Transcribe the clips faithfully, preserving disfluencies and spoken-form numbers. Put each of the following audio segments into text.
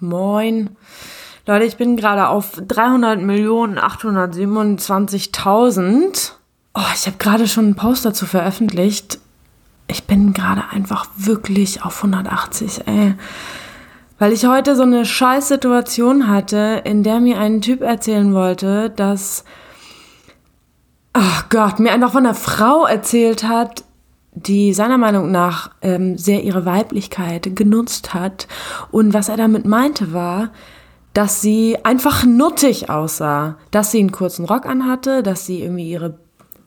Moin. Leute, ich bin gerade auf dreihundert Millionen achthundertsiebenundzwanzigtausend. Oh, ich habe gerade schon einen Post dazu veröffentlicht. Ich bin gerade einfach wirklich auf hundertachtzig, ey. Weil ich heute so eine Scheißsituation hatte, in der mir ein Typ erzählen wollte, dass... Ach Gott, mir einfach von einer Frau erzählt hat, die seiner Meinung nach ähm, sehr ihre Weiblichkeit genutzt hat. Und was er damit meinte war, dass sie einfach nuttig aussah. Dass sie einen kurzen Rock anhatte, dass sie irgendwie ihre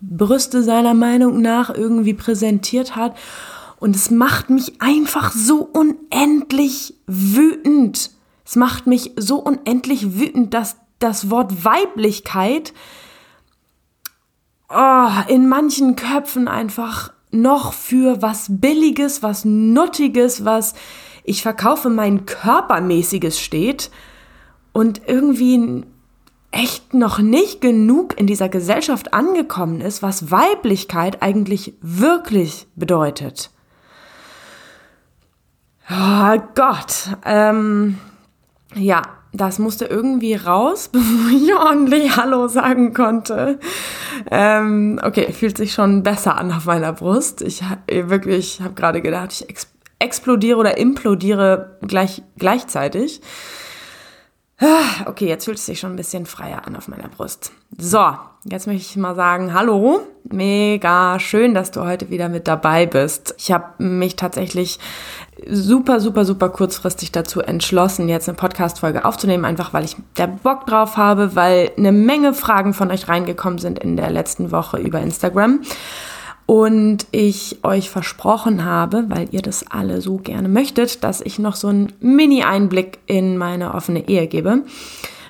Brüste seiner Meinung nach irgendwie präsentiert hat. Und es macht mich einfach so unendlich wütend. Es macht mich so unendlich wütend, dass das Wort Weiblichkeit... Oh, in manchen Köpfen einfach noch für was Billiges, was Nuttiges, was ich verkaufe, mein Körpermäßiges steht und irgendwie echt noch nicht genug in dieser Gesellschaft angekommen ist, was Weiblichkeit eigentlich wirklich bedeutet. Oh Gott, ähm, ja, das musste irgendwie raus, bevor ich ordentlich Hallo sagen konnte. Ähm, okay, fühlt sich schon besser an auf meiner Brust. Ich hab, wirklich habe gerade gedacht, ich ex- explodiere oder implodiere gleich, gleichzeitig. Okay, jetzt fühlt es sich schon ein bisschen freier an auf meiner Brust. So, jetzt möchte ich mal sagen, hallo, mega schön, dass du heute wieder mit dabei bist. Ich habe mich tatsächlich super, super, super kurzfristig dazu entschlossen, jetzt eine Podcast-Folge aufzunehmen, einfach weil ich da Bock drauf habe, weil eine Menge Fragen von euch reingekommen sind in der letzten Woche über Instagram. Und ich euch versprochen habe, weil ihr das alle so gerne möchtet, dass ich noch so einen Mini-Einblick in meine offene Ehe gebe.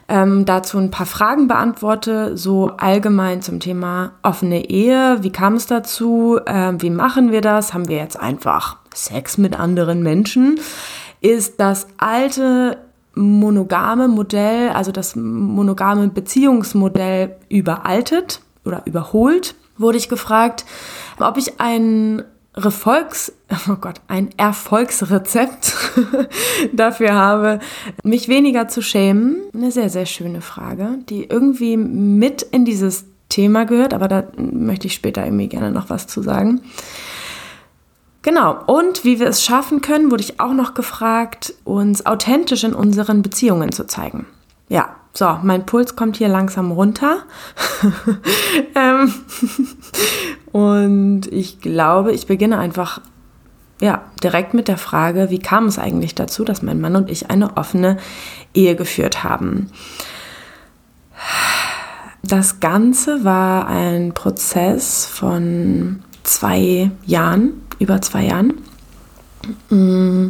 Ähm, dazu ein paar Fragen beantworte, so allgemein zum Thema offene Ehe. Wie kam es dazu? Ähm, wie machen wir das? Haben wir jetzt einfach Sex mit anderen Menschen? Ist das alte monogame Modell, also das monogame Beziehungsmodell überaltet oder überholt? Wurde ich gefragt, ob ich ein Erfolgs, oh Gott, ein Erfolgsrezept dafür habe, mich weniger zu schämen. Eine sehr, sehr schöne Frage, die irgendwie mit in dieses Thema gehört, aber da möchte ich später irgendwie gerne noch was zu sagen. Genau, und wie wir es schaffen können, wurde ich auch noch gefragt, uns authentisch in unseren Beziehungen zu zeigen. Ja, so, mein Puls kommt hier langsam runter. ähm, und ich glaube, ich beginne einfach ja, direkt mit der Frage, wie kam es eigentlich dazu, dass mein Mann und ich eine offene Ehe geführt haben? Das Ganze war ein Prozess von zwei Jahren, über zwei Jahren. Mm.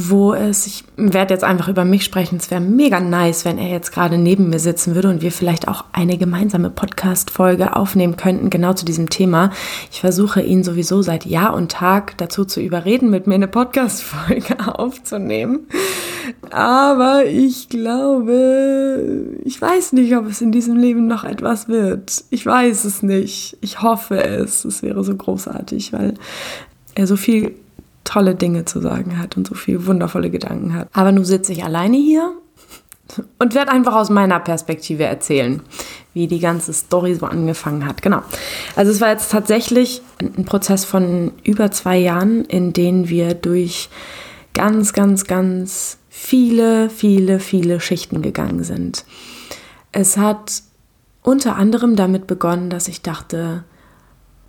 wo es, ich werde jetzt einfach über mich sprechen, es wäre mega nice, wenn er jetzt gerade neben mir sitzen würde und wir vielleicht auch eine gemeinsame Podcast-Folge aufnehmen könnten, genau zu diesem Thema. Ich versuche ihn sowieso seit Jahr und Tag dazu zu überreden, mit mir eine Podcast-Folge aufzunehmen. Aber ich glaube, ich weiß nicht, ob es in diesem Leben noch etwas wird. Ich weiß es nicht. Ich hoffe es. Es wäre so großartig, weil er so viel tolle Dinge zu sagen hat und so viele wundervolle Gedanken hat. Aber nun sitze ich alleine hier und werde einfach aus meiner Perspektive erzählen, wie die ganze Story so angefangen hat. Genau. Also es war jetzt tatsächlich ein Prozess von über zwei Jahren, in denen wir durch ganz, ganz, ganz viele, viele, viele Schichten gegangen sind. Es hat unter anderem damit begonnen, dass ich dachte,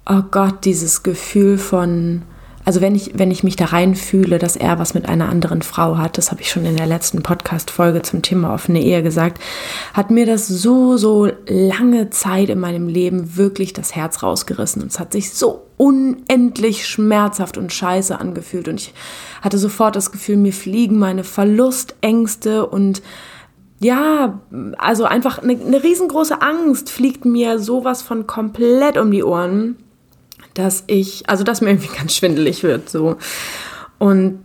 oh Gott, dieses Gefühl von... Also wenn ich, wenn ich mich da reinfühle, dass er was mit einer anderen Frau hat, das habe ich schon in der letzten Podcast-Folge zum Thema offene Ehe gesagt, hat mir das so, so lange Zeit in meinem Leben wirklich das Herz rausgerissen. Und es hat sich so unendlich schmerzhaft und scheiße angefühlt. Und ich hatte sofort das Gefühl, mir fliegen meine Verlustängste und ja, also einfach eine, eine riesengroße Angst fliegt mir sowas von komplett um die Ohren. dass ich, also dass mir irgendwie ganz schwindelig wird, so. Und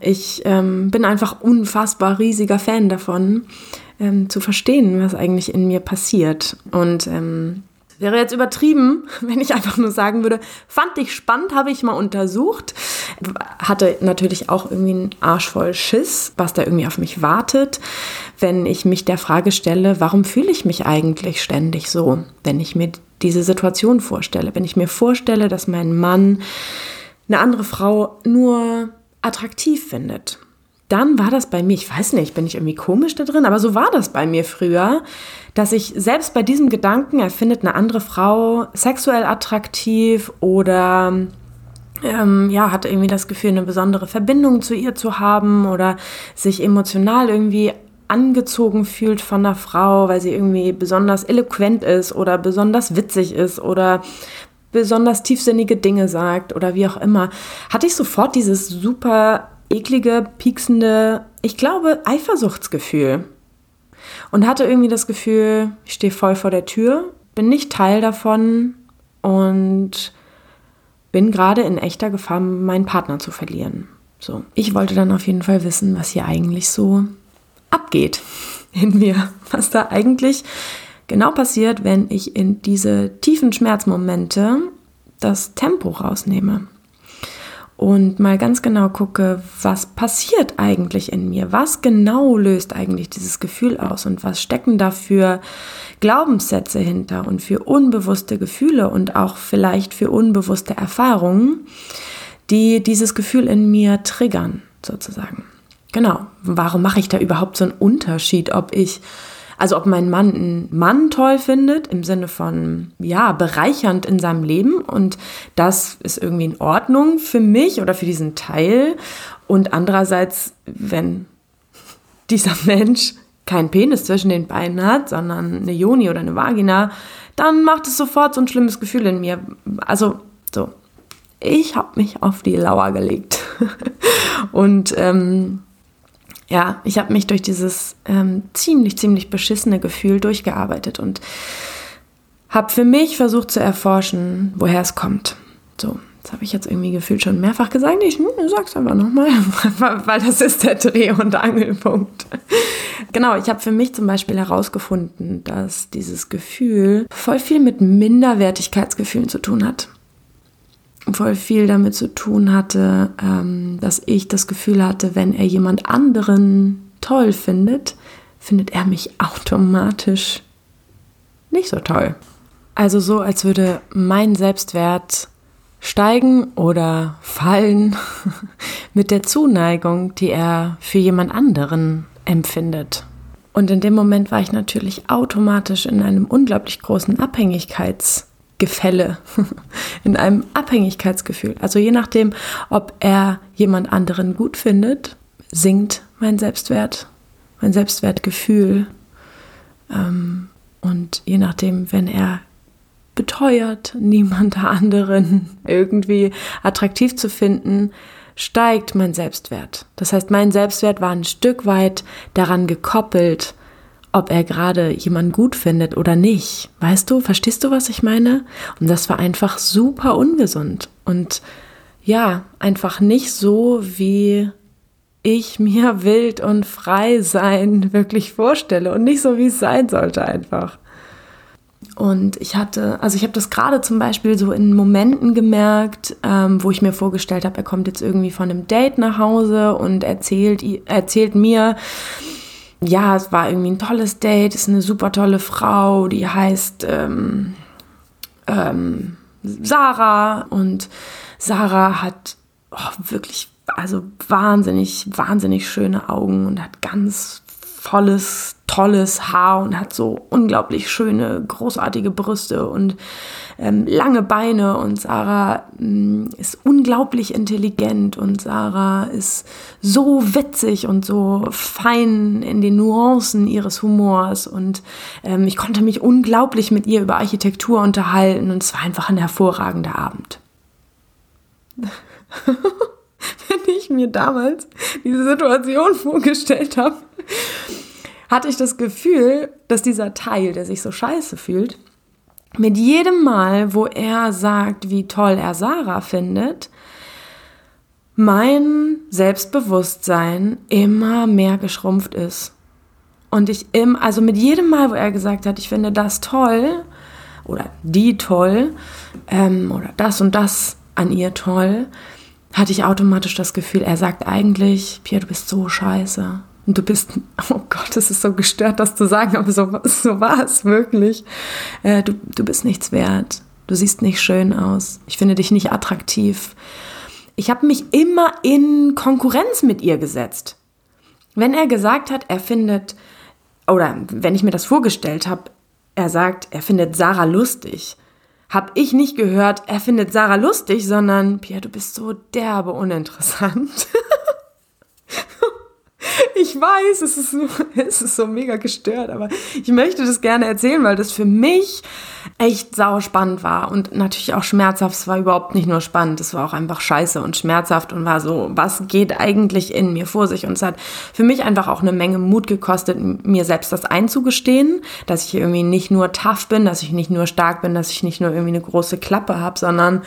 ich ähm, bin einfach unfassbar riesiger Fan davon, ähm, zu verstehen, was eigentlich in mir passiert. Und ähm, Wäre jetzt übertrieben, wenn ich einfach nur sagen würde, fand ich spannend, habe ich mal untersucht. Hatte natürlich auch irgendwie einen Arsch voll Schiss, was da irgendwie auf mich wartet, wenn ich mich der Frage stelle, warum fühle ich mich eigentlich ständig so, wenn ich mir diese Situation vorstelle. Wenn ich mir vorstelle, dass mein Mann eine andere Frau nur attraktiv findet, dann war das bei mir, ich weiß nicht, bin ich irgendwie komisch da drin, aber so war das bei mir früher, dass ich selbst bei diesem Gedanken, er findet eine andere Frau sexuell attraktiv oder ähm, ja, hat irgendwie das Gefühl, eine besondere Verbindung zu ihr zu haben oder sich emotional irgendwie angezogen fühlt von einer Frau, weil sie irgendwie besonders eloquent ist oder besonders witzig ist oder besonders tiefsinnige Dinge sagt oder wie auch immer, hatte ich sofort dieses super eklige, pieksende, ich glaube, Eifersuchtsgefühl. Und hatte irgendwie das Gefühl, ich stehe voll vor der Tür, bin nicht Teil davon und bin gerade in echter Gefahr, meinen Partner zu verlieren. So. Ich wollte dann auf jeden Fall wissen, was hier eigentlich so abgeht in mir, was da eigentlich genau passiert, wenn ich in diese tiefen Schmerzmomente das Tempo rausnehme und mal ganz genau gucke, was passiert eigentlich in mir, was genau löst eigentlich dieses Gefühl aus und was stecken da für Glaubenssätze hinter und für unbewusste Gefühle und auch vielleicht für unbewusste Erfahrungen, die dieses Gefühl in mir triggern, sozusagen. Genau, warum mache ich da überhaupt so einen Unterschied, ob ich Also ob mein Mann einen Mann toll findet, im Sinne von, ja, bereichernd in seinem Leben und das ist irgendwie in Ordnung für mich oder für diesen Teil. Und andererseits, wenn dieser Mensch keinen Penis zwischen den Beinen hat, sondern eine Joni oder eine Vagina, dann macht es sofort so ein schlimmes Gefühl in mir. Also so, ich habe mich auf die Lauer gelegt und ähm, Ja, ich habe mich durch dieses ähm, ziemlich, ziemlich beschissene Gefühl durchgearbeitet und habe für mich versucht zu erforschen, woher es kommt. So, das habe ich jetzt irgendwie gefühlt schon mehrfach gesagt. Ich sag's einfach nochmal, weil das ist der Dreh- und Angelpunkt. Genau, ich habe für mich zum Beispiel herausgefunden, dass dieses Gefühl voll viel mit Minderwertigkeitsgefühlen zu tun hat. Voll viel damit zu tun hatte, dass ich das Gefühl hatte, wenn er jemand anderen toll findet, findet er mich automatisch nicht so toll. Also so, als würde mein Selbstwert steigen oder fallen mit der Zuneigung, die er für jemand anderen empfindet. Und in dem Moment war ich natürlich automatisch in einem unglaublich großen Abhängigkeitsgefühl. Gefälle, in einem Abhängigkeitsgefühl. Also je nachdem, ob er jemand anderen gut findet, sinkt mein Selbstwert, mein Selbstwertgefühl. Und je nachdem, wenn er beteuert, niemand anderen irgendwie attraktiv zu finden, steigt mein Selbstwert. Das heißt, mein Selbstwert war ein Stück weit daran gekoppelt, ob er gerade jemanden gut findet oder nicht. Weißt du, verstehst du, was ich meine? Und das war einfach super ungesund. Und ja, einfach nicht so, wie ich mir wild und frei sein wirklich vorstelle. Und nicht so, wie es sein sollte einfach. Und ich hatte, also ich habe das gerade zum Beispiel so in Momenten gemerkt, ähm, wo ich mir vorgestellt habe, er kommt jetzt irgendwie von einem Date nach Hause und erzählt, erzählt mir, ja, es war irgendwie ein tolles Date, ist eine super tolle Frau, die heißt ähm, ähm, Sarah und Sarah hat oh, wirklich, also wahnsinnig, wahnsinnig schöne Augen und hat ganz volles, tolles Haar und hat so unglaublich schöne, großartige Brüste und ähm, lange Beine und Sarah mh, ist unglaublich intelligent und Sarah ist so witzig und so fein in den Nuancen ihres Humors und ähm, ich konnte mich unglaublich mit ihr über Architektur unterhalten und es war einfach ein hervorragender Abend. Wenn ich mir damals diese Situation vorgestellt habe, hatte ich das Gefühl, dass dieser Teil, der sich so scheiße fühlt, mit jedem Mal, wo er sagt, wie toll er Sarah findet, mein Selbstbewusstsein immer mehr geschrumpft ist. Und ich im, also mit jedem Mal, wo er gesagt hat, ich finde das toll, oder die toll ähm, oder das und das an ihr toll, hatte ich automatisch das Gefühl, er sagt eigentlich, Pia, du bist so scheiße. Und du bist, oh Gott, es ist so gestört, das zu sagen, aber so, so war es wirklich. Äh, du, du bist nichts wert, du siehst nicht schön aus, ich finde dich nicht attraktiv. Ich habe mich immer in Konkurrenz mit ihr gesetzt. Wenn er gesagt hat, er findet, oder wenn ich mir das vorgestellt habe, er sagt, er findet Sarah lustig, habe ich nicht gehört, er findet Sarah lustig, sondern, Pia, du bist so derbe uninteressant. Ich weiß, es ist, es ist so mega gestört, aber ich möchte das gerne erzählen, weil das für mich echt sau spannend war und natürlich auch schmerzhaft. Es war überhaupt nicht nur spannend, es war auch einfach scheiße und schmerzhaft und war so, was geht eigentlich in mir vor sich? Und es hat für mich einfach auch eine Menge Mut gekostet, mir selbst das einzugestehen, dass ich irgendwie nicht nur tough bin, dass ich nicht nur stark bin, dass ich nicht nur irgendwie eine große Klappe habe, sondern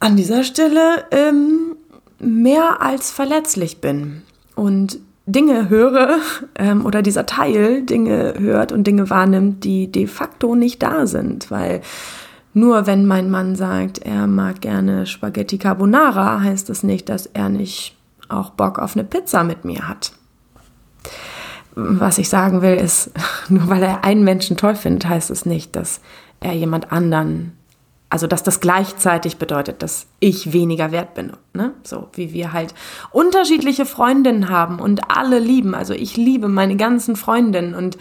an dieser Stelle ähm, mehr als verletzlich bin. Und Dinge höre ähm, oder dieser Teil Dinge hört und Dinge wahrnimmt, die de facto nicht da sind. Weil nur wenn mein Mann sagt, er mag gerne Spaghetti Carbonara, heißt das nicht, dass er nicht auch Bock auf eine Pizza mit mir hat. Was ich sagen will ist, nur weil er einen Menschen toll findet, heißt es nicht, dass er jemand anderen, also dass das gleichzeitig bedeutet, dass ich weniger wert bin, ne? So wie wir halt unterschiedliche Freundinnen haben und alle lieben. Also ich liebe meine ganzen Freundinnen und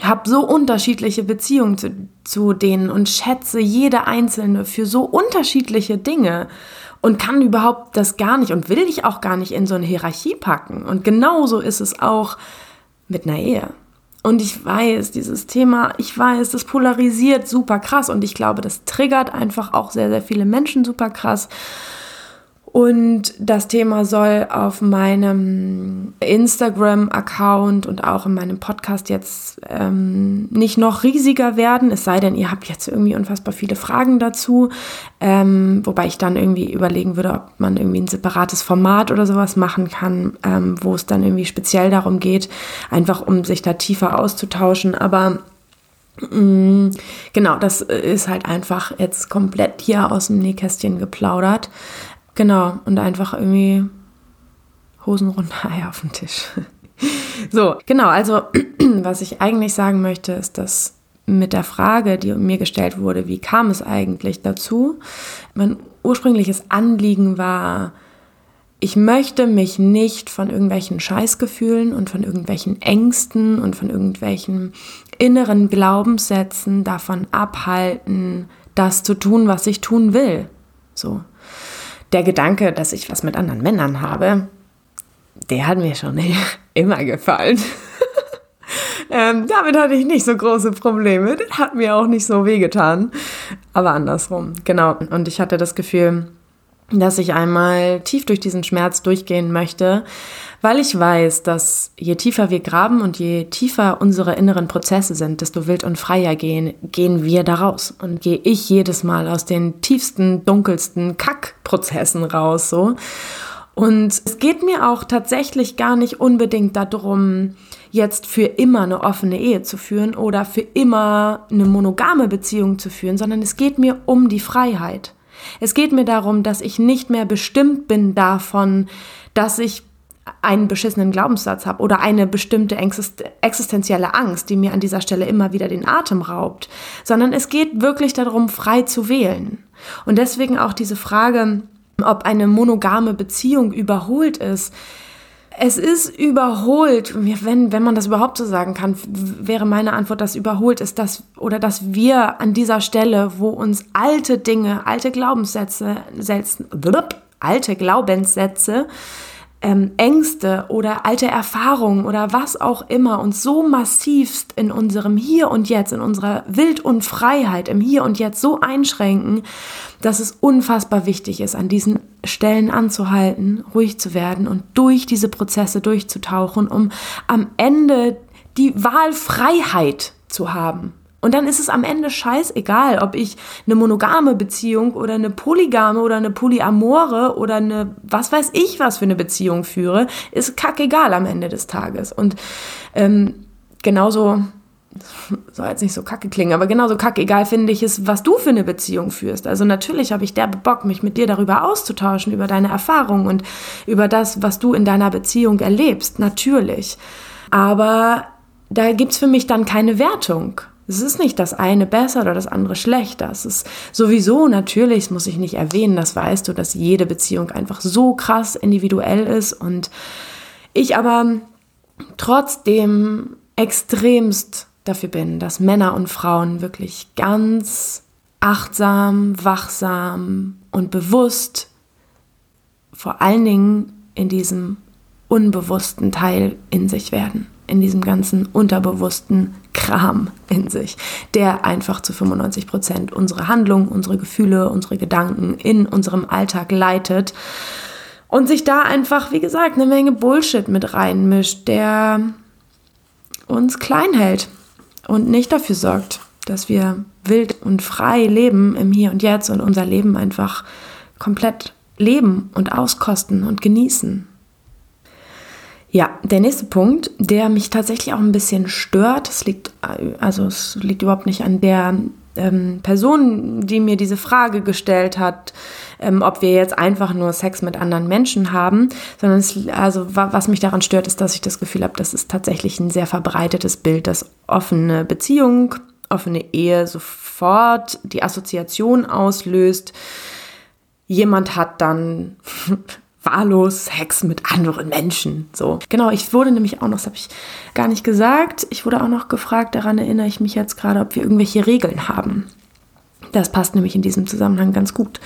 habe so unterschiedliche Beziehungen zu, zu denen und schätze jede einzelne für so unterschiedliche Dinge und kann überhaupt das gar nicht und will ich auch gar nicht in so eine Hierarchie packen. Und genauso ist es auch mit einer Ehe. Und ich weiß, dieses Thema, ich weiß, das polarisiert super krass und ich glaube, das triggert einfach auch sehr, sehr viele Menschen super krass. Und das Thema soll auf meinem Instagram-Account und auch in meinem Podcast jetzt ähm, nicht noch riesiger werden, es sei denn, ihr habt jetzt irgendwie unfassbar viele Fragen dazu, ähm, wobei ich dann irgendwie überlegen würde, ob man irgendwie ein separates Format oder sowas machen kann, ähm, wo es dann irgendwie speziell darum geht, einfach um sich da tiefer auszutauschen, aber mh, genau, das ist halt einfach jetzt komplett hier aus dem Nähkästchen geplaudert. Genau, und einfach irgendwie Hosen runter, Eier auf den Tisch. So, genau, also was ich eigentlich sagen möchte, ist, dass mit der Frage, die mir gestellt wurde, wie kam es eigentlich dazu, mein ursprüngliches Anliegen war, ich möchte mich nicht von irgendwelchen Scheißgefühlen und von irgendwelchen Ängsten und von irgendwelchen inneren Glaubenssätzen davon abhalten, das zu tun, was ich tun will. So. Der Gedanke, dass ich was mit anderen Männern habe, der hat mir schon immer gefallen. ähm, damit hatte ich nicht so große Probleme. Das hat mir auch nicht so wehgetan. Aber andersrum, genau. Und ich hatte das Gefühl, dass ich einmal tief durch diesen Schmerz durchgehen möchte, weil ich weiß, dass je tiefer wir graben und je tiefer unsere inneren Prozesse sind, desto wild und freier gehen, gehen wir da raus. Und gehe ich jedes Mal aus den tiefsten, dunkelsten Kackprozessen raus, so. Und es geht mir auch tatsächlich gar nicht unbedingt darum, jetzt für immer eine offene Ehe zu führen oder für immer eine monogame Beziehung zu führen, sondern es geht mir um die Freiheit. Es geht mir darum, dass ich nicht mehr bestimmt bin davon, dass ich einen beschissenen Glaubenssatz habe oder eine bestimmte exist- existenzielle Angst, die mir an dieser Stelle immer wieder den Atem raubt, sondern es geht wirklich darum, frei zu wählen. Und deswegen auch diese Frage, ob eine monogame Beziehung überholt ist. Es ist überholt, wenn, wenn man das überhaupt so sagen kann, wäre meine Antwort, dass überholt ist, dass, oder dass wir an dieser Stelle, wo uns alte Dinge, alte Glaubenssätze, selbst, alte Glaubenssätze, ähm, Ängste oder alte Erfahrungen oder was auch immer uns so massivst in unserem Hier und Jetzt, in unserer Wild und Freiheit, im Hier und Jetzt so einschränken, dass es unfassbar wichtig ist, an diesen Stellen anzuhalten, ruhig zu werden und durch diese Prozesse durchzutauchen, um am Ende die Wahlfreiheit zu haben. Und dann ist es am Ende scheißegal, ob ich eine monogame Beziehung oder eine polygame oder eine polyamore oder eine was weiß ich was für eine Beziehung führe, ist kackegal am Ende des Tages. Und ähm, genauso soll jetzt nicht so kacke klingen, aber genauso kackegal finde ich es, was du für eine Beziehung führst. Also natürlich habe ich derbe Bock, mich mit dir darüber auszutauschen, über deine Erfahrungen und über das, was du in deiner Beziehung erlebst, natürlich. Aber da gibt's für mich dann keine Wertung. Es ist nicht das eine besser oder das andere schlechter. Es ist sowieso natürlich, das muss ich nicht erwähnen, das weißt du, dass jede Beziehung einfach so krass individuell ist und ich aber trotzdem extremst dafür bin, dass Männer und Frauen wirklich ganz achtsam, wachsam und bewusst, vor allen Dingen in diesem unbewussten Teil in sich werden, in diesem ganzen unterbewussten Kram in sich, der einfach zu fünfundneunzig Prozent unsere Handlungen, unsere Gefühle, unsere Gedanken in unserem Alltag leitet und sich da einfach, wie gesagt, eine Menge Bullshit mit reinmischt, der uns klein hält und nicht dafür sorgt, dass wir wild und frei leben im Hier und Jetzt und unser Leben einfach komplett leben und auskosten und genießen. Ja, der nächste Punkt, der mich tatsächlich auch ein bisschen stört, das liegt, also es liegt überhaupt nicht an der ähm, Person, die mir diese Frage gestellt hat, ähm, ob wir jetzt einfach nur Sex mit anderen Menschen haben, sondern es, also wa- was mich daran stört, ist, dass ich das Gefühl habe, das ist tatsächlich ein sehr verbreitetes Bild, dass offene Beziehung, offene Ehe sofort die Assoziation auslöst. Jemand hat dann wahllos Sex mit anderen Menschen. So. Genau, ich wurde nämlich auch noch, das habe ich gar nicht gesagt, ich wurde auch noch gefragt, daran erinnere ich mich jetzt gerade, ob wir irgendwelche Regeln haben. Das passt nämlich in diesem Zusammenhang ganz gut.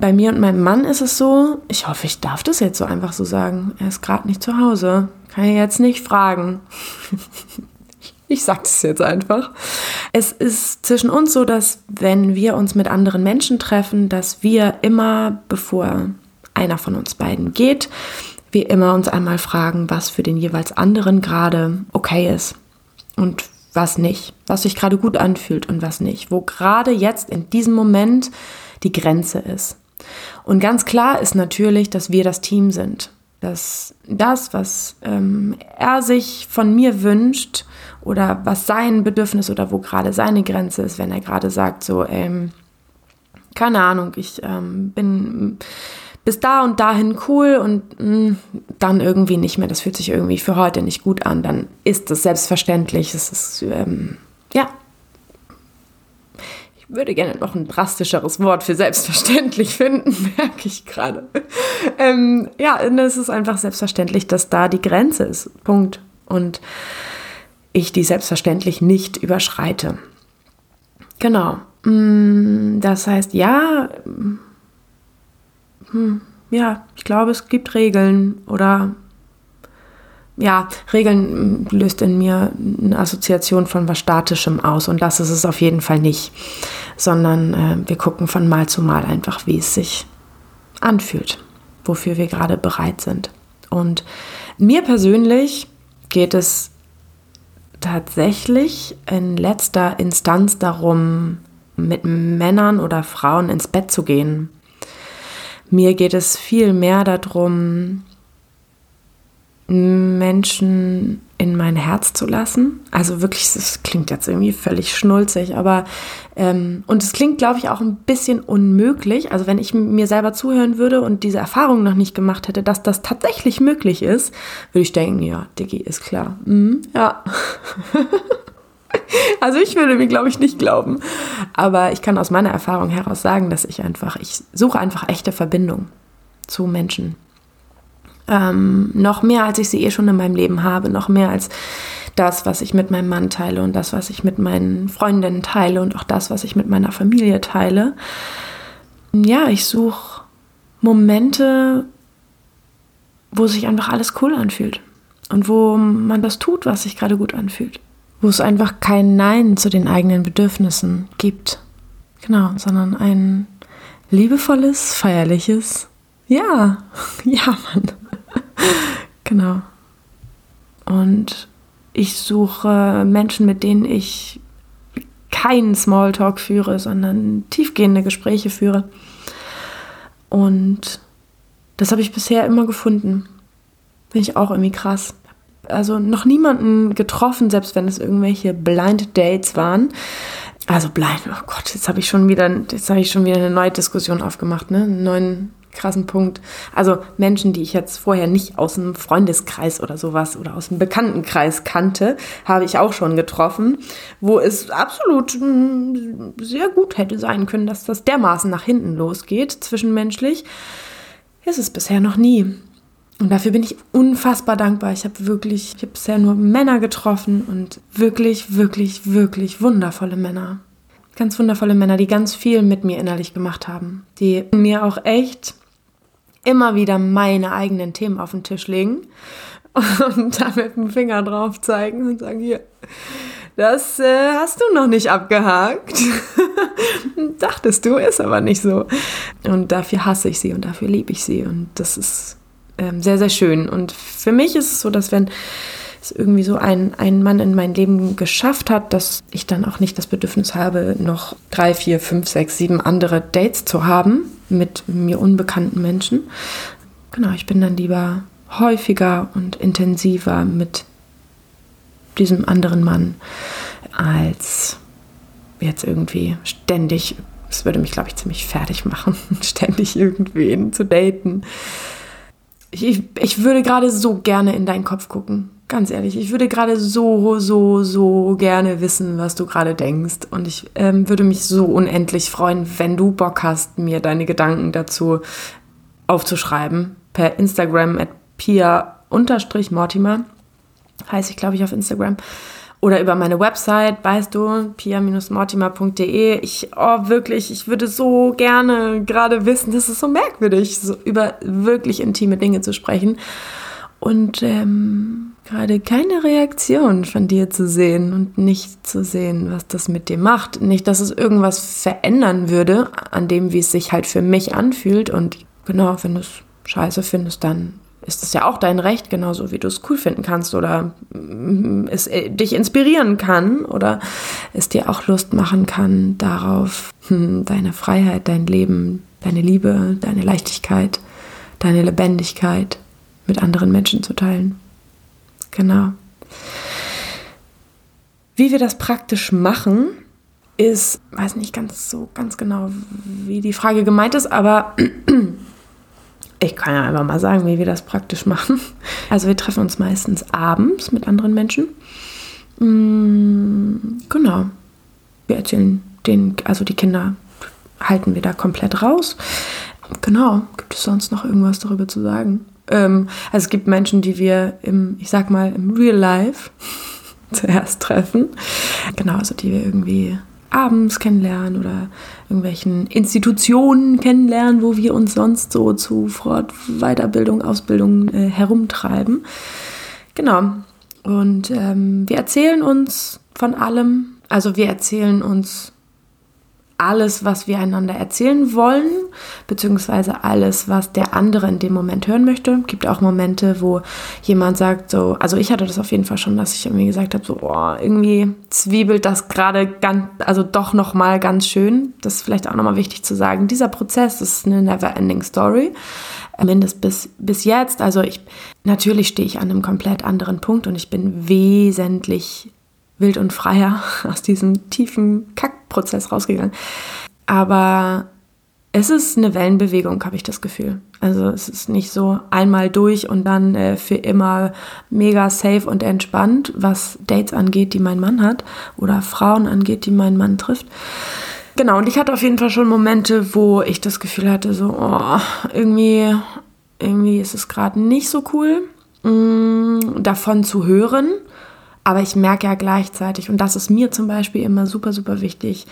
Bei mir und meinem Mann ist es so, ich hoffe, ich darf das jetzt so einfach so sagen, er ist gerade nicht zu Hause, kann ich jetzt nicht fragen. Ich sage das jetzt einfach. Es ist zwischen uns so, dass wenn wir uns mit anderen Menschen treffen, dass wir immer, bevor einer von uns beiden geht, wir immer uns einmal fragen, was für den jeweils anderen gerade okay ist und was nicht, was sich gerade gut anfühlt und was nicht, wo gerade jetzt in diesem Moment die Grenze ist. Und ganz klar ist natürlich, dass wir das Team sind, dass das, was ähm, er sich von mir wünscht oder was sein Bedürfnis oder wo gerade seine Grenze ist, wenn er gerade sagt so, ähm, keine Ahnung, ich ähm, bin bis da und dahin cool und mh, dann irgendwie nicht mehr. Das fühlt sich irgendwie für heute nicht gut an. Dann ist das selbstverständlich. Es ist, ähm, ja, ich würde gerne noch ein drastischeres Wort für selbstverständlich finden, merke ich gerade. Ähm, ja, es ist einfach selbstverständlich, dass da die Grenze ist. Punkt. Und ich die selbstverständlich nicht überschreite. Genau. Das heißt, ja, ja, ich glaube, es gibt Regeln oder ja, Regeln löst in mir eine Assoziation von was Statischem aus und das ist es auf jeden Fall nicht, sondern äh, wir gucken von Mal zu Mal einfach, wie es sich anfühlt, wofür wir gerade bereit sind. Und mir persönlich geht es tatsächlich in letzter Instanz darum, mit Männern oder Frauen ins Bett zu gehen. Mir geht es viel mehr darum, Menschen in mein Herz zu lassen. Also wirklich, das klingt jetzt irgendwie völlig schnulzig, aber ähm, und es klingt, glaube ich, auch ein bisschen unmöglich. Also wenn ich mir selber zuhören würde und diese Erfahrung noch nicht gemacht hätte, dass das tatsächlich möglich ist, würde ich denken, ja, Diggi, ist klar. Mhm, ja. Also ich würde mir, glaube ich, nicht glauben. Aber ich kann aus meiner Erfahrung heraus sagen, dass ich einfach, ich suche einfach echte Verbindung zu Menschen. Ähm, noch mehr, als ich sie eh schon in meinem Leben habe, noch mehr als das, was ich mit meinem Mann teile und das, was ich mit meinen Freundinnen teile und auch das, was ich mit meiner Familie teile. Ja, ich suche Momente, wo sich einfach alles cool anfühlt und wo man das tut, was sich gerade gut anfühlt. Wo es einfach kein Nein zu den eigenen Bedürfnissen gibt. Genau, sondern ein liebevolles, feierliches Ja. Ja, Mann. Genau. Und ich suche Menschen, mit denen ich keinen Smalltalk führe, sondern tiefgehende Gespräche führe. Und das habe ich bisher immer gefunden. Finde ich auch irgendwie krass. also noch niemanden getroffen, selbst wenn es irgendwelche Blind Dates waren. Also blind, oh Gott, jetzt habe ich schon wieder, jetzt habe ich schon wieder eine neue Diskussion aufgemacht, ne? Einen neuen krassen Punkt. Also Menschen, die ich jetzt vorher nicht aus dem Freundeskreis oder sowas oder aus dem Bekanntenkreis kannte, habe ich auch schon getroffen, wo es absolut mh, sehr gut hätte sein können, dass das dermaßen nach hinten losgeht, zwischenmenschlich. Ist es bisher noch nie. Und dafür bin ich unfassbar dankbar. Ich habe wirklich, ich habe bisher nur Männer getroffen und wirklich, wirklich, wirklich wundervolle Männer. Ganz wundervolle Männer, die ganz viel mit mir innerlich gemacht haben. Die mir auch echt immer wieder meine eigenen Themen auf den Tisch legen und da mit dem Finger drauf zeigen und sagen, hier, das äh, hast du noch nicht abgehakt. Dachtest du, ist aber nicht so. Und dafür hasse ich sie und dafür liebe ich sie und das ist sehr, sehr schön. Und für mich ist es so, dass wenn es irgendwie so ein, ein Mann in mein Leben geschafft hat, dass ich dann auch nicht das Bedürfnis habe, noch drei, vier, fünf, sechs, sieben andere Dates zu haben mit mir unbekannten Menschen. Genau, ich bin dann lieber häufiger und intensiver mit diesem anderen Mann als jetzt irgendwie ständig, es würde mich, glaube ich, ziemlich fertig machen, ständig irgendwen zu daten. Ich, ich würde gerade so gerne in deinen Kopf gucken, ganz ehrlich. Ich würde gerade so, so, so gerne wissen, was du gerade denkst. Und ich ähm, würde mich so unendlich freuen, wenn du Bock hast, mir deine Gedanken dazu aufzuschreiben. Per Instagram at pia-mortimer, heiße ich, glaube ich, auf Instagram. Oder über meine Website, weißt du, pia dash mortimer punkt de. Ich, oh wirklich, ich würde so gerne gerade wissen, das ist so merkwürdig, so über wirklich intime Dinge zu sprechen. Und ähm, gerade keine Reaktion von dir zu sehen und nicht zu sehen, was das mit dir macht. Nicht, dass es irgendwas verändern würde an dem, wie es sich halt für mich anfühlt. Und genau, wenn du es scheiße findest, dann ist es ja auch dein Recht, genauso wie du es cool finden kannst oder es dich inspirieren kann oder es dir auch Lust machen kann darauf, deine Freiheit, dein Leben, deine Liebe, deine Leichtigkeit, deine Lebendigkeit mit anderen Menschen zu teilen. Genau. Wie wir das praktisch machen, ist, weiß nicht ganz so ganz genau, wie die Frage gemeint ist, aber ich kann ja einfach mal sagen, wie wir das praktisch machen. Also wir treffen uns meistens abends mit anderen Menschen. Genau. Wir erzählen denen, also die Kinder halten wir da komplett raus. Genau. Gibt es sonst noch irgendwas darüber zu sagen? Ähm, also es gibt Menschen, die wir im, ich sag mal, im Real Life zuerst treffen. Genau, also die wir irgendwie abends kennenlernen oder irgendwelchen Institutionen kennenlernen, wo wir uns sonst so zu Fort-, Weiterbildung, Ausbildung äh, herumtreiben. Genau. Und ähm, wir erzählen uns von allem. Also wir erzählen uns alles, was wir einander erzählen wollen, beziehungsweise alles, was der andere in dem Moment hören möchte. Es gibt auch Momente, wo jemand sagt so, also ich hatte das auf jeden Fall schon, dass ich irgendwie gesagt habe so, oh, irgendwie zwiebelt das gerade ganz, also doch nochmal ganz schön. Das ist vielleicht auch nochmal wichtig zu sagen. Dieser Prozess ist eine never-ending Story. Mindest bis, bis jetzt. Also ich, natürlich stehe ich an einem komplett anderen Punkt und ich bin wesentlich wild und freier aus diesem tiefen Kackprozess rausgegangen. Aber es ist eine Wellenbewegung, habe ich das Gefühl. Also es ist nicht so einmal durch und dann äh, für immer mega safe und entspannt, was Dates angeht, die mein Mann hat oder Frauen angeht, die mein Mann trifft. Genau, und ich hatte auf jeden Fall schon Momente, wo ich das Gefühl hatte, so oh, irgendwie, irgendwie ist es gerade nicht so cool, mh, davon zu hören. Aber ich merke ja gleichzeitig, und das ist mir zum Beispiel immer super, super wichtig,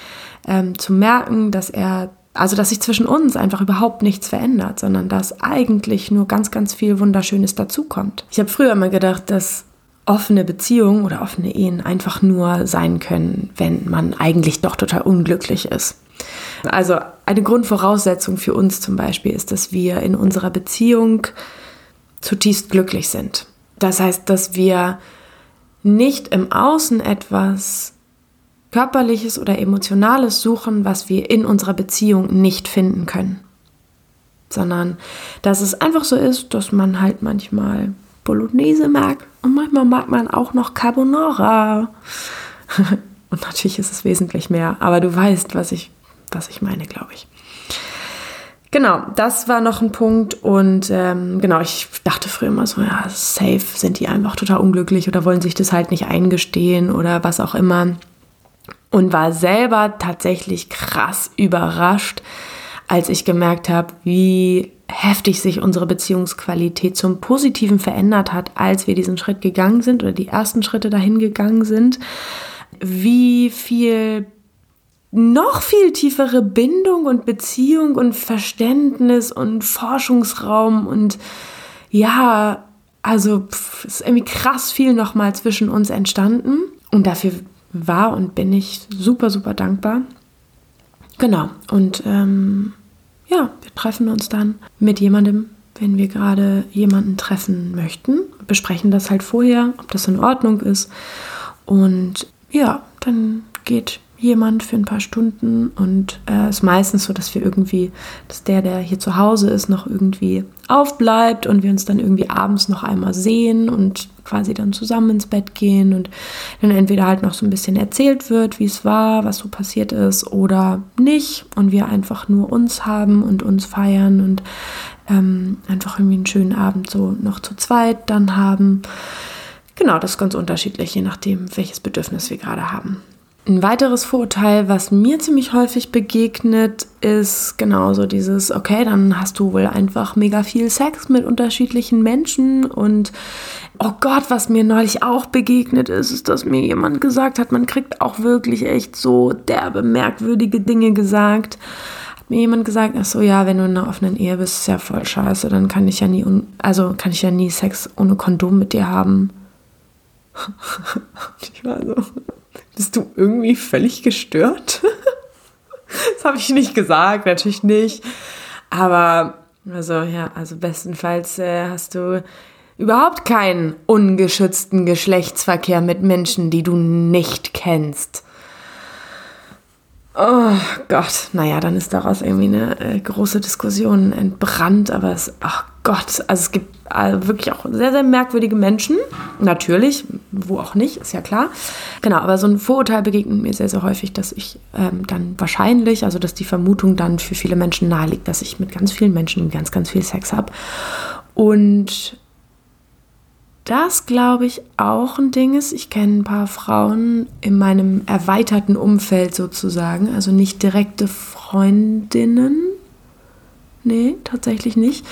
ähm, zu merken, dass er, also dass sich zwischen uns einfach überhaupt nichts verändert, sondern dass eigentlich nur ganz, ganz viel Wunderschönes dazukommt. Ich habe früher immer gedacht, dass offene Beziehungen oder offene Ehen einfach nur sein können, wenn man eigentlich doch total unglücklich ist. Also eine Grundvoraussetzung für uns zum Beispiel ist, dass wir in unserer Beziehung zutiefst glücklich sind. Das heißt, dass wir nicht im Außen etwas Körperliches oder Emotionales suchen, was wir in unserer Beziehung nicht finden können. Sondern, dass es einfach so ist, dass man halt manchmal Bolognese mag. Und manchmal mag man auch noch Carbonara. Und natürlich ist es wesentlich mehr. Aber du weißt, was ich, was ich meine, glaube ich. Genau, das war noch ein Punkt. Und ähm, genau, ich dachte früher immer so, ja, safe sind die einfach total unglücklich oder wollen sich das halt nicht eingestehen oder was auch immer. Und war selber tatsächlich krass überrascht, als ich gemerkt habe, wie heftig sich unsere Beziehungsqualität zum Positiven verändert hat, als wir diesen Schritt gegangen sind oder die ersten Schritte dahin gegangen sind. Wie viel, noch viel tiefere Bindung und Beziehung und Verständnis und Forschungsraum und ja, also pff, ist irgendwie krass viel nochmal zwischen uns entstanden. Und dafür war und bin ich super, super dankbar. Genau, und ähm, ja, wir treffen uns dann mit jemandem, wenn wir gerade jemanden treffen möchten, besprechen das halt vorher, ob das in Ordnung ist. Und ja, dann geht jemand für ein paar Stunden und es äh, ist meistens so, dass wir irgendwie, dass der, der hier zu Hause ist, noch irgendwie aufbleibt und wir uns dann irgendwie abends noch einmal sehen und quasi dann zusammen ins Bett gehen und dann entweder halt noch so ein bisschen erzählt wird, wie es war, was so passiert ist oder nicht und wir einfach nur uns haben und uns feiern und ähm, einfach irgendwie einen schönen Abend so noch zu zweit dann haben. Genau, das ist ganz unterschiedlich, je nachdem, welches Bedürfnis wir gerade haben. Ein weiteres Vorurteil, was mir ziemlich häufig begegnet, ist genauso dieses, okay, dann hast du wohl einfach mega viel Sex mit unterschiedlichen Menschen und oh Gott, was mir neulich auch begegnet ist, ist, dass mir jemand gesagt hat, man kriegt auch wirklich echt so derbe, merkwürdige Dinge gesagt. Hat mir jemand gesagt, ach so, ja, wenn du in einer offenen Ehe bist, ist ja voll scheiße, dann kann ich ja nie, un- also kann ich ja nie Sex ohne Kondom mit dir haben. Ich war so, bist du irgendwie völlig gestört? Das habe ich nicht gesagt, natürlich nicht. Aber also ja, also bestenfalls äh, hast du überhaupt keinen ungeschützten Geschlechtsverkehr mit Menschen, die du nicht kennst. Oh Gott, naja, dann ist daraus irgendwie eine äh, große Diskussion entbrannt, aber es, ach Gott, also es gibt äh, wirklich auch sehr, sehr merkwürdige Menschen, natürlich, wo auch nicht, ist ja klar. Genau, aber so ein Vorurteil begegnet mir sehr, sehr häufig, dass ich ähm, dann wahrscheinlich, also dass die Vermutung dann für viele Menschen naheliegt, dass ich mit ganz vielen Menschen ganz, ganz viel Sex habe. Und das, glaube ich, auch ein Ding ist, ich kenne ein paar Frauen in meinem erweiterten Umfeld sozusagen, also nicht direkte Freundinnen, nee, tatsächlich nicht,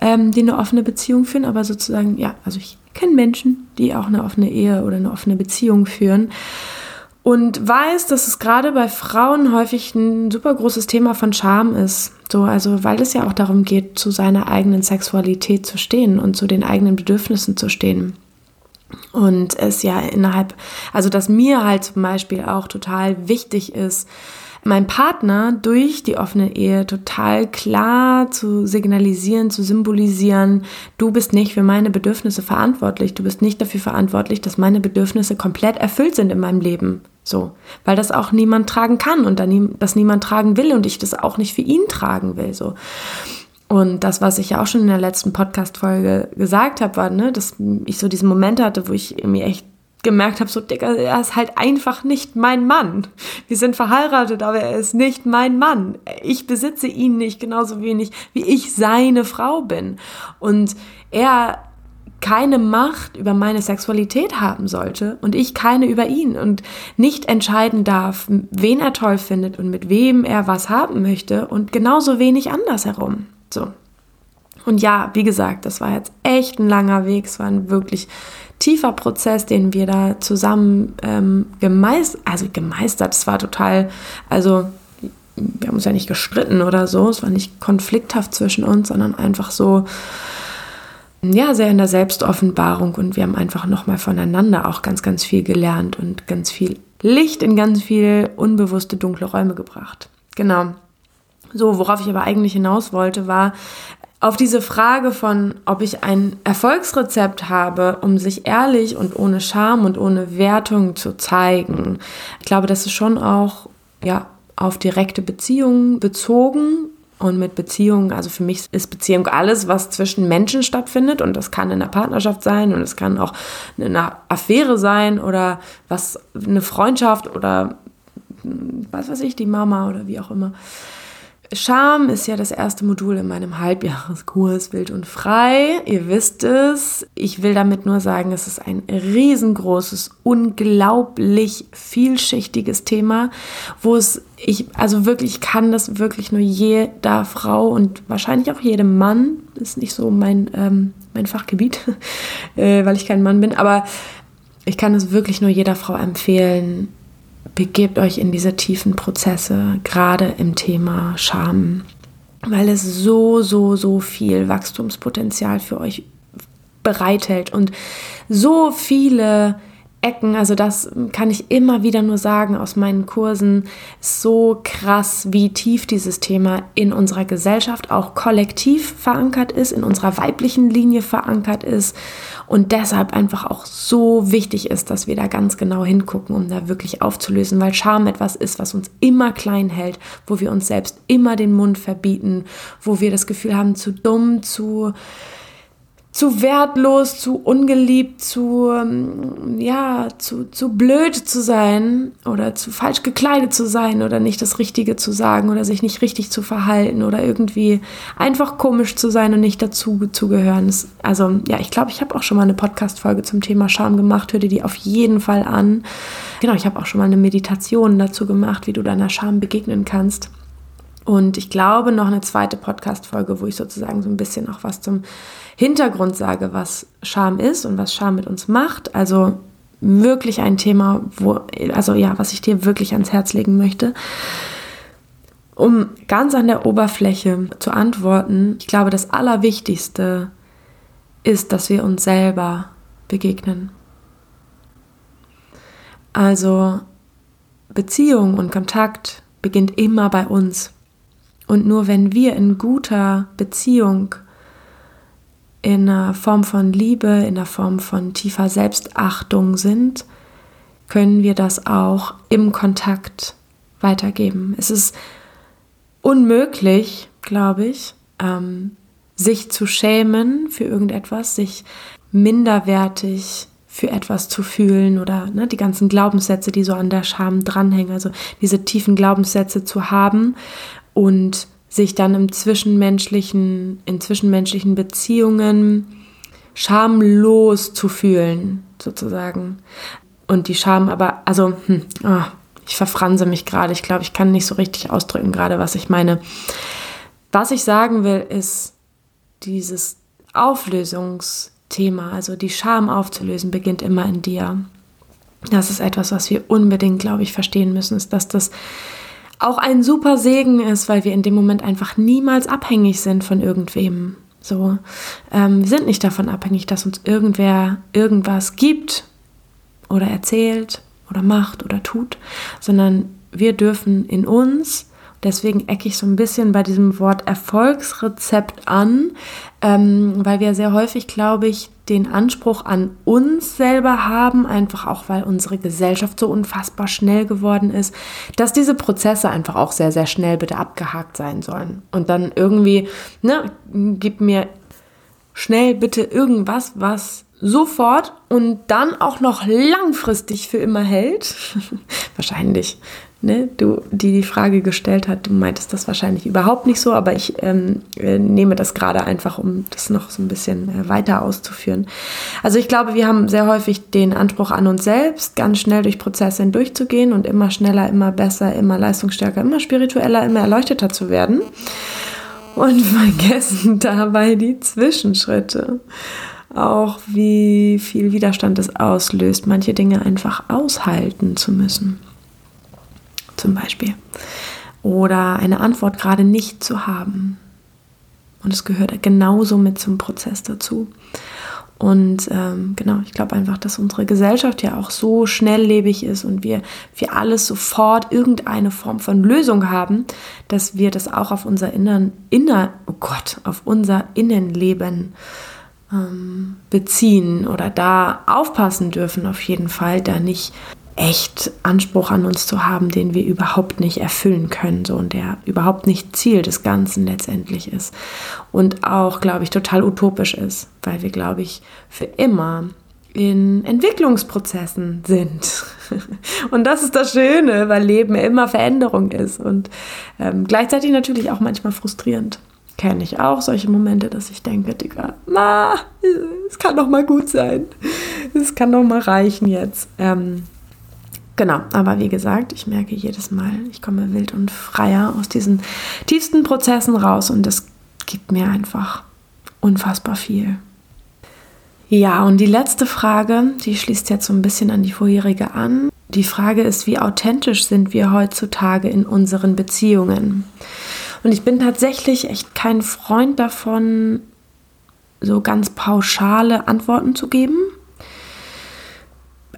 ähm, die eine offene Beziehung führen, aber sozusagen, ja, also ich kenne Menschen, die auch eine offene Ehe oder eine offene Beziehung führen und weiß, dass es gerade bei Frauen häufig ein super großes Thema von Scham ist. So, also weil es ja auch darum geht, zu seiner eigenen Sexualität zu stehen und zu den eigenen Bedürfnissen zu stehen. Und es ja innerhalb, also dass mir halt zum Beispiel auch total wichtig ist, meinem Partner durch die offene Ehe total klar zu signalisieren, zu symbolisieren, du bist nicht für meine Bedürfnisse verantwortlich, du bist nicht dafür verantwortlich, dass meine Bedürfnisse komplett erfüllt sind in meinem Leben. So, weil das auch niemand tragen kann und das niemand tragen will und ich das auch nicht für ihn tragen will. So. Und das, was ich ja auch schon in der letzten Podcast-Folge gesagt habe, war, ne, dass ich so diesen Moment hatte, wo ich mir echt gemerkt habe, so, Digga, er ist halt einfach nicht mein Mann. Wir sind verheiratet, aber er ist nicht mein Mann. Ich besitze ihn nicht, genauso wenig, wie ich seine Frau bin. Und er keine Macht über meine Sexualität haben sollte und ich keine über ihn und nicht entscheiden darf, wen er toll findet und mit wem er was haben möchte und genauso wenig andersherum. So. Und ja, wie gesagt, das war jetzt echt ein langer Weg, es war ein wirklich tiefer Prozess, den wir da zusammen ähm, gemeistert, also gemeistert, es war total, also wir haben uns ja nicht gestritten oder so, es war nicht konflikthaft zwischen uns, sondern einfach so, ja, sehr in der Selbstoffenbarung und wir haben einfach nochmal voneinander auch ganz, ganz viel gelernt und ganz viel Licht in ganz viel unbewusste dunkle Räume gebracht. Genau. So, worauf ich aber eigentlich hinaus wollte, war, auf diese Frage von, ob ich ein Erfolgsrezept habe, um sich ehrlich und ohne Scham und ohne Wertung zu zeigen. Ich glaube, das ist schon auch ja, auf direkte Beziehungen bezogen, Und mit Beziehung, also für mich ist Beziehung alles, was zwischen Menschen stattfindet. Und das kann in einer Partnerschaft sein und es kann auch eine Affäre sein oder was, eine Freundschaft oder was weiß ich, die Mama oder wie auch immer. Scham ist ja das erste Modul in meinem Halbjahreskurs Wild und Frei. Ihr wisst es. Ich will damit nur sagen, es ist ein riesengroßes, unglaublich vielschichtiges Thema, wo es, ich, also wirklich kann das wirklich nur jeder Frau und wahrscheinlich auch jedem Mann, ist nicht so mein, ähm, mein Fachgebiet, äh, weil ich kein Mann bin, aber ich kann es wirklich nur jeder Frau empfehlen. Begebt euch in diese tiefen Prozesse, gerade im Thema Scham, weil es so, so, so viel Wachstumspotenzial für euch bereithält und so viele Ecken, also das kann ich immer wieder nur sagen aus meinen Kursen, so krass, wie tief dieses Thema in unserer Gesellschaft auch kollektiv verankert ist, in unserer weiblichen Linie verankert ist und deshalb einfach auch so wichtig ist, dass wir da ganz genau hingucken, um da wirklich aufzulösen, weil Scham etwas ist, was uns immer klein hält, wo wir uns selbst immer den Mund verbieten, wo wir das Gefühl haben, zu dumm, zu... zu wertlos, zu ungeliebt, zu, ja, zu, zu blöd zu sein oder zu falsch gekleidet zu sein oder nicht das Richtige zu sagen oder sich nicht richtig zu verhalten oder irgendwie einfach komisch zu sein und nicht dazu zu gehören. Also ja, ich glaube, ich habe auch schon mal eine Podcast-Folge zum Thema Scham gemacht, hör dir die auf jeden Fall an. Genau, ich habe auch schon mal eine Meditation dazu gemacht, wie du deiner Scham begegnen kannst. Und ich glaube, noch eine zweite Podcast-Folge, wo ich sozusagen so ein bisschen auch was zum Hintergrund sage, was Scham ist und was Scham mit uns macht. Also wirklich ein Thema, wo, also ja, was ich dir wirklich ans Herz legen möchte. Um ganz an der Oberfläche zu antworten, ich glaube, das Allerwichtigste ist, dass wir uns selber begegnen. Also Beziehung und Kontakt beginnt immer bei uns. Und nur wenn wir in guter Beziehung, in einer Form von Liebe, in einer Form von tiefer Selbstachtung sind, können wir das auch im Kontakt weitergeben. Es ist unmöglich, glaube ich, ähm, sich zu schämen für irgendetwas, sich minderwertig für etwas zu fühlen oder ne, die ganzen Glaubenssätze, die so an der Scham dranhängen, also diese tiefen Glaubenssätze zu haben und sich dann im zwischenmenschlichen, in zwischenmenschlichen Beziehungen schamlos zu fühlen, sozusagen. Und die Scham aber, also, hm, oh, ich verfranse mich gerade. Ich glaube, ich kann nicht so richtig ausdrücken gerade, was ich meine. Was ich sagen will, ist dieses Auflösungsthema, also die Scham aufzulösen, beginnt immer in dir. Das ist etwas, was wir unbedingt, glaube ich, verstehen müssen, ist, dass das auch ein super Segen ist, weil wir in dem Moment einfach niemals abhängig sind von irgendwem. So, ähm, wir sind nicht davon abhängig, dass uns irgendwer irgendwas gibt oder erzählt oder macht oder tut, sondern wir dürfen in uns, deswegen ecke ich so ein bisschen bei diesem Wort Erfolgsrezept an, ähm, weil wir sehr häufig, glaube ich, den Anspruch an uns selber haben, einfach auch, weil unsere Gesellschaft so unfassbar schnell geworden ist, dass diese Prozesse einfach auch sehr, sehr schnell bitte abgehakt sein sollen. Und dann irgendwie, ne, gib mir schnell bitte irgendwas, was sofort und dann auch noch langfristig für immer hält. Wahrscheinlich, ne, du, die die Frage gestellt hat, du meintest das wahrscheinlich überhaupt nicht so, aber ich ähm, nehme das gerade einfach, um das noch so ein bisschen weiter auszuführen. Also ich glaube, wir haben sehr häufig den Anspruch an uns selbst, ganz schnell durch Prozesse hindurchzugehen und immer schneller, immer besser, immer leistungsstärker, immer spiritueller, immer erleuchteter zu werden und vergessen dabei die Zwischenschritte. Auch wie viel Widerstand es auslöst, manche Dinge einfach aushalten zu müssen. Zum Beispiel. Oder eine Antwort gerade nicht zu haben. Und es gehört genauso mit zum Prozess dazu. Und ähm, genau, ich glaube einfach, dass unsere Gesellschaft ja auch so schnelllebig ist und wir für alles sofort irgendeine Form von Lösung haben, dass wir das auch auf unser Innern, inner, oh Gott, auf unser Innenleben ähm, beziehen oder da aufpassen dürfen auf jeden Fall, da nicht echt Anspruch an uns zu haben, den wir überhaupt nicht erfüllen können, so, und der überhaupt nicht Ziel des Ganzen letztendlich ist und auch, glaube ich, total utopisch ist, weil wir, glaube ich, für immer in Entwicklungsprozessen sind. Und das ist das Schöne, weil Leben immer Veränderung ist und ähm, gleichzeitig natürlich auch manchmal frustrierend. Kenne ich auch solche Momente, dass ich denke, Digga, na, es kann doch mal gut sein. Es kann doch mal reichen jetzt. Ähm, genau, aber wie gesagt, ich merke jedes Mal, ich komme wild und freier aus diesen tiefsten Prozessen raus und das gibt mir einfach unfassbar viel. Ja, und die letzte Frage, die schließt jetzt so ein bisschen an die vorherige an. Die Frage ist, wie authentisch sind wir heutzutage in unseren Beziehungen? Und ich bin tatsächlich echt kein Freund davon, so ganz pauschale Antworten zu geben.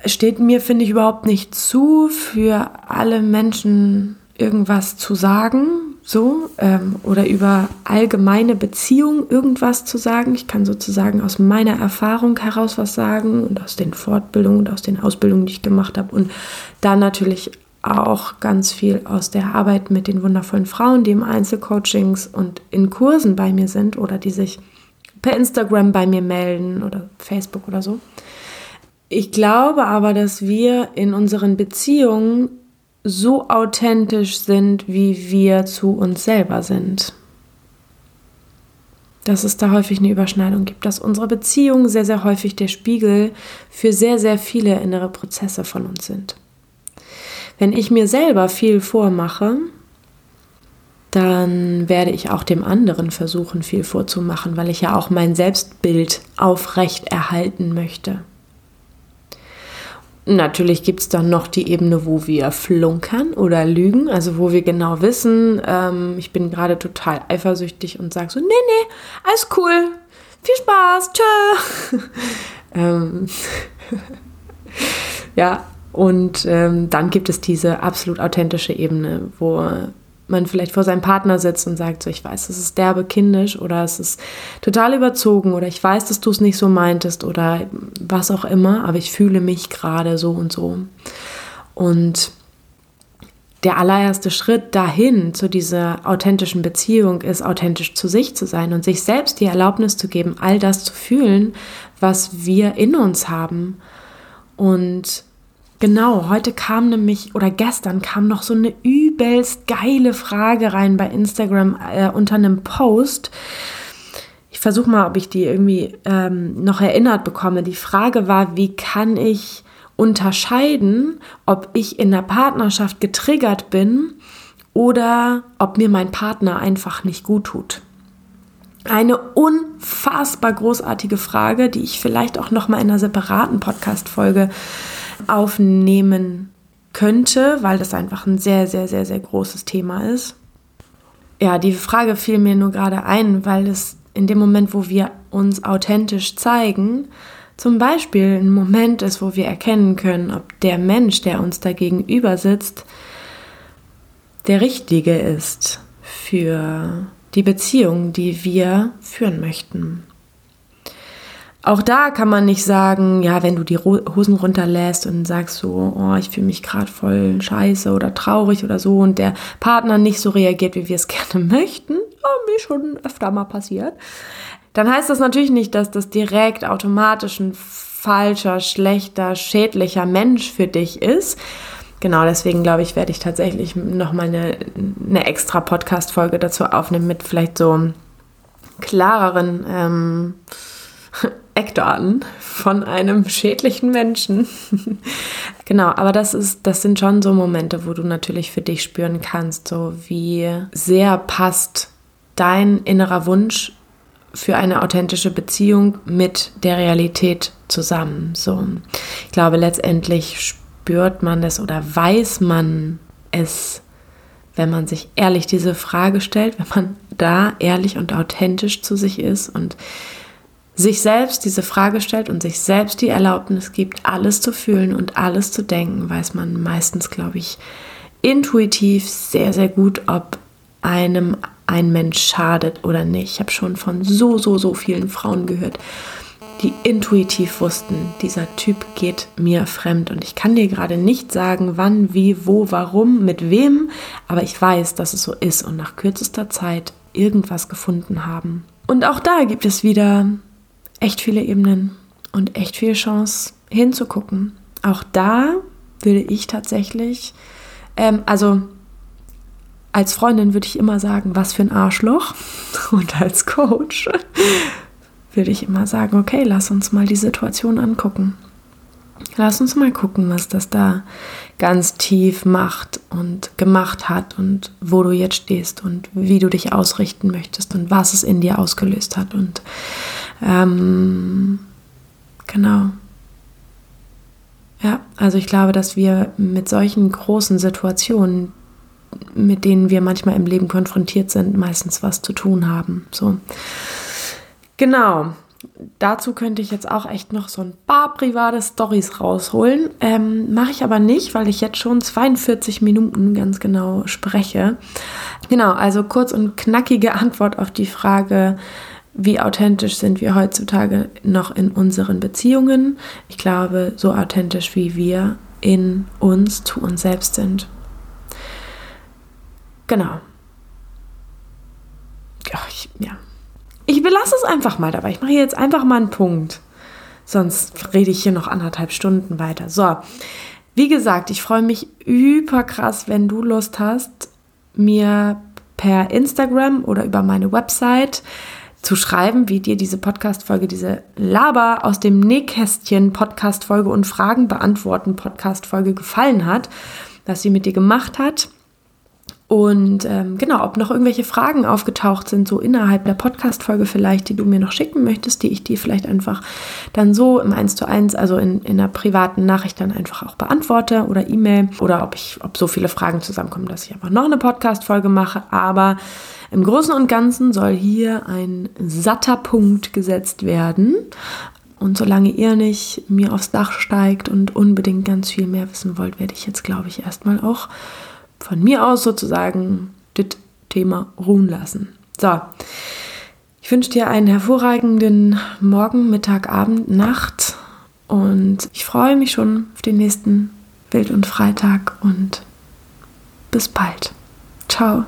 Steht mir, finde ich, überhaupt nicht zu, für alle Menschen irgendwas zu sagen, so, ähm, oder über allgemeine Beziehungen irgendwas zu sagen. Ich kann sozusagen aus meiner Erfahrung heraus was sagen und aus den Fortbildungen und aus den Ausbildungen, die ich gemacht habe, und dann natürlich auch ganz viel aus der Arbeit mit den wundervollen Frauen, die im Einzelcoachings und in Kursen bei mir sind oder die sich per Instagram bei mir melden oder Facebook oder so. Ich glaube aber, dass wir in unseren Beziehungen so authentisch sind, wie wir zu uns selber sind. Dass es da häufig eine Überschneidung gibt, dass unsere Beziehungen sehr, sehr häufig der Spiegel für sehr, sehr viele innere Prozesse von uns sind. Wenn ich mir selber viel vormache, dann werde ich auch dem anderen versuchen, viel vorzumachen, weil ich ja auch mein Selbstbild aufrecht erhalten möchte. Natürlich gibt es dann noch die Ebene, wo wir flunkern oder lügen, also wo wir genau wissen, ähm, ich bin gerade total eifersüchtig und sage so, nee, nee, alles cool, viel Spaß, tschö. ähm, ja, Und ähm, dann gibt es diese absolut authentische Ebene, wo man vielleicht vor seinem Partner sitzt und sagt, so, ich weiß, das ist derbe kindisch oder es ist total überzogen oder ich weiß, dass du es nicht so meintest oder was auch immer, aber ich fühle mich gerade so und so. Und der allererste Schritt dahin zu dieser authentischen Beziehung ist, authentisch zu sich zu sein und sich selbst die Erlaubnis zu geben, all das zu fühlen, was wir in uns haben. Und genau, heute kam nämlich, oder gestern kam noch so eine übelst geile Frage rein bei Instagram äh, unter einem Post. Ich versuche mal, ob ich die irgendwie ähm, noch erinnert bekomme. Die Frage war, wie kann ich unterscheiden, ob ich in der Partnerschaft getriggert bin oder ob mir mein Partner einfach nicht gut tut. Eine unfassbar großartige Frage, die ich vielleicht auch nochmal in einer separaten Podcast-Folge aufnehmen könnte, weil das einfach ein sehr, sehr, sehr, sehr großes Thema ist. Ja, die Frage fiel mir nur gerade ein, weil es in dem Moment, wo wir uns authentisch zeigen, zum Beispiel ein Moment ist, wo wir erkennen können, ob der Mensch, der uns da gegenüber sitzt, der Richtige ist für die Beziehung, die wir führen möchten. Auch da kann man nicht sagen, ja, wenn du die Hosen runterlässt und sagst so, oh, ich fühle mich gerade voll scheiße oder traurig oder so und der Partner nicht so reagiert, wie wir es gerne möchten, oh, mir schon öfter mal passiert, dann heißt das natürlich nicht, dass das direkt automatisch ein falscher, schlechter, schädlicher Mensch für dich ist. Genau, deswegen glaube ich, werde ich tatsächlich nochmal eine, eine extra Podcast-Folge dazu aufnehmen mit vielleicht so klareren ähm, Eckdaten von einem schädlichen Menschen. Genau, aber das ist, das sind schon so Momente, wo du natürlich für dich spüren kannst, so wie sehr passt dein innerer Wunsch für eine authentische Beziehung mit der Realität zusammen. So, ich glaube, letztendlich spürt man das oder weiß man es, wenn man sich ehrlich diese Frage stellt, wenn man da ehrlich und authentisch zu sich ist und sich selbst diese Frage stellt und sich selbst die Erlaubnis gibt, alles zu fühlen und alles zu denken, weiß man meistens, glaube ich, intuitiv sehr, sehr gut, ob einem ein Mensch schadet oder nicht. Ich habe schon von so, so, so vielen Frauen gehört, die intuitiv wussten, dieser Typ geht mir fremd. Und ich kann dir gerade nicht sagen, wann, wie, wo, warum, mit wem, aber ich weiß, dass es so ist und nach kürzester Zeit irgendwas gefunden haben. Und auch da gibt es wieder echt viele Ebenen und echt viel Chance hinzugucken. Auch da würde ich tatsächlich, ähm, also als Freundin würde ich immer sagen, was für ein Arschloch. Und als Coach würde ich immer sagen, okay, lass uns mal die Situation angucken. Lass uns mal gucken, was das da ganz tief macht und gemacht hat und wo du jetzt stehst und wie du dich ausrichten möchtest und was es in dir ausgelöst hat. Und ähm, genau. Ja, also ich glaube, dass wir mit solchen großen Situationen, mit denen wir manchmal im Leben konfrontiert sind, meistens was zu tun haben. So. Genau. Dazu könnte ich jetzt auch echt noch so ein paar private Storys rausholen. Ähm, mache ich aber nicht, weil ich jetzt schon zweiundvierzig Minuten ganz genau spreche. Genau, also kurz und knackige Antwort auf die Frage, wie authentisch sind wir heutzutage noch in unseren Beziehungen? Ich glaube, so authentisch, wie wir in uns, zu uns selbst sind. Genau. Ach, ich, ja. Ich belasse es einfach mal dabei. Ich mache jetzt einfach mal einen Punkt. Sonst rede ich hier noch anderthalb Stunden weiter. So, wie gesagt, ich freue mich über krass, wenn du Lust hast, mir per Instagram oder über meine Website zu schreiben, wie dir diese Podcast-Folge, diese Laber aus dem Nähkästchen Podcast-Folge und Fragen beantworten Podcast-Folge gefallen hat, was sie mit dir gemacht hat. Und ähm, genau, ob noch irgendwelche Fragen aufgetaucht sind, so innerhalb der Podcast-Folge vielleicht, die du mir noch schicken möchtest, die ich dir vielleicht einfach dann so im eins zu eins, also in, in einer privaten Nachricht dann einfach auch beantworte oder E-Mail. Oder ob ich, ob so viele Fragen zusammenkommen, dass ich einfach noch eine Podcast-Folge mache. Aber im Großen und Ganzen soll hier ein satter Punkt gesetzt werden. Und solange ihr nicht mir aufs Dach steigt und unbedingt ganz viel mehr wissen wollt, werde ich jetzt, glaube ich, erstmal auch von mir aus sozusagen das Thema ruhen lassen. So, ich wünsche dir einen hervorragenden Morgen, Mittag, Abend, Nacht und ich freue mich schon auf den nächsten Bild- und Freitag und bis bald. Ciao.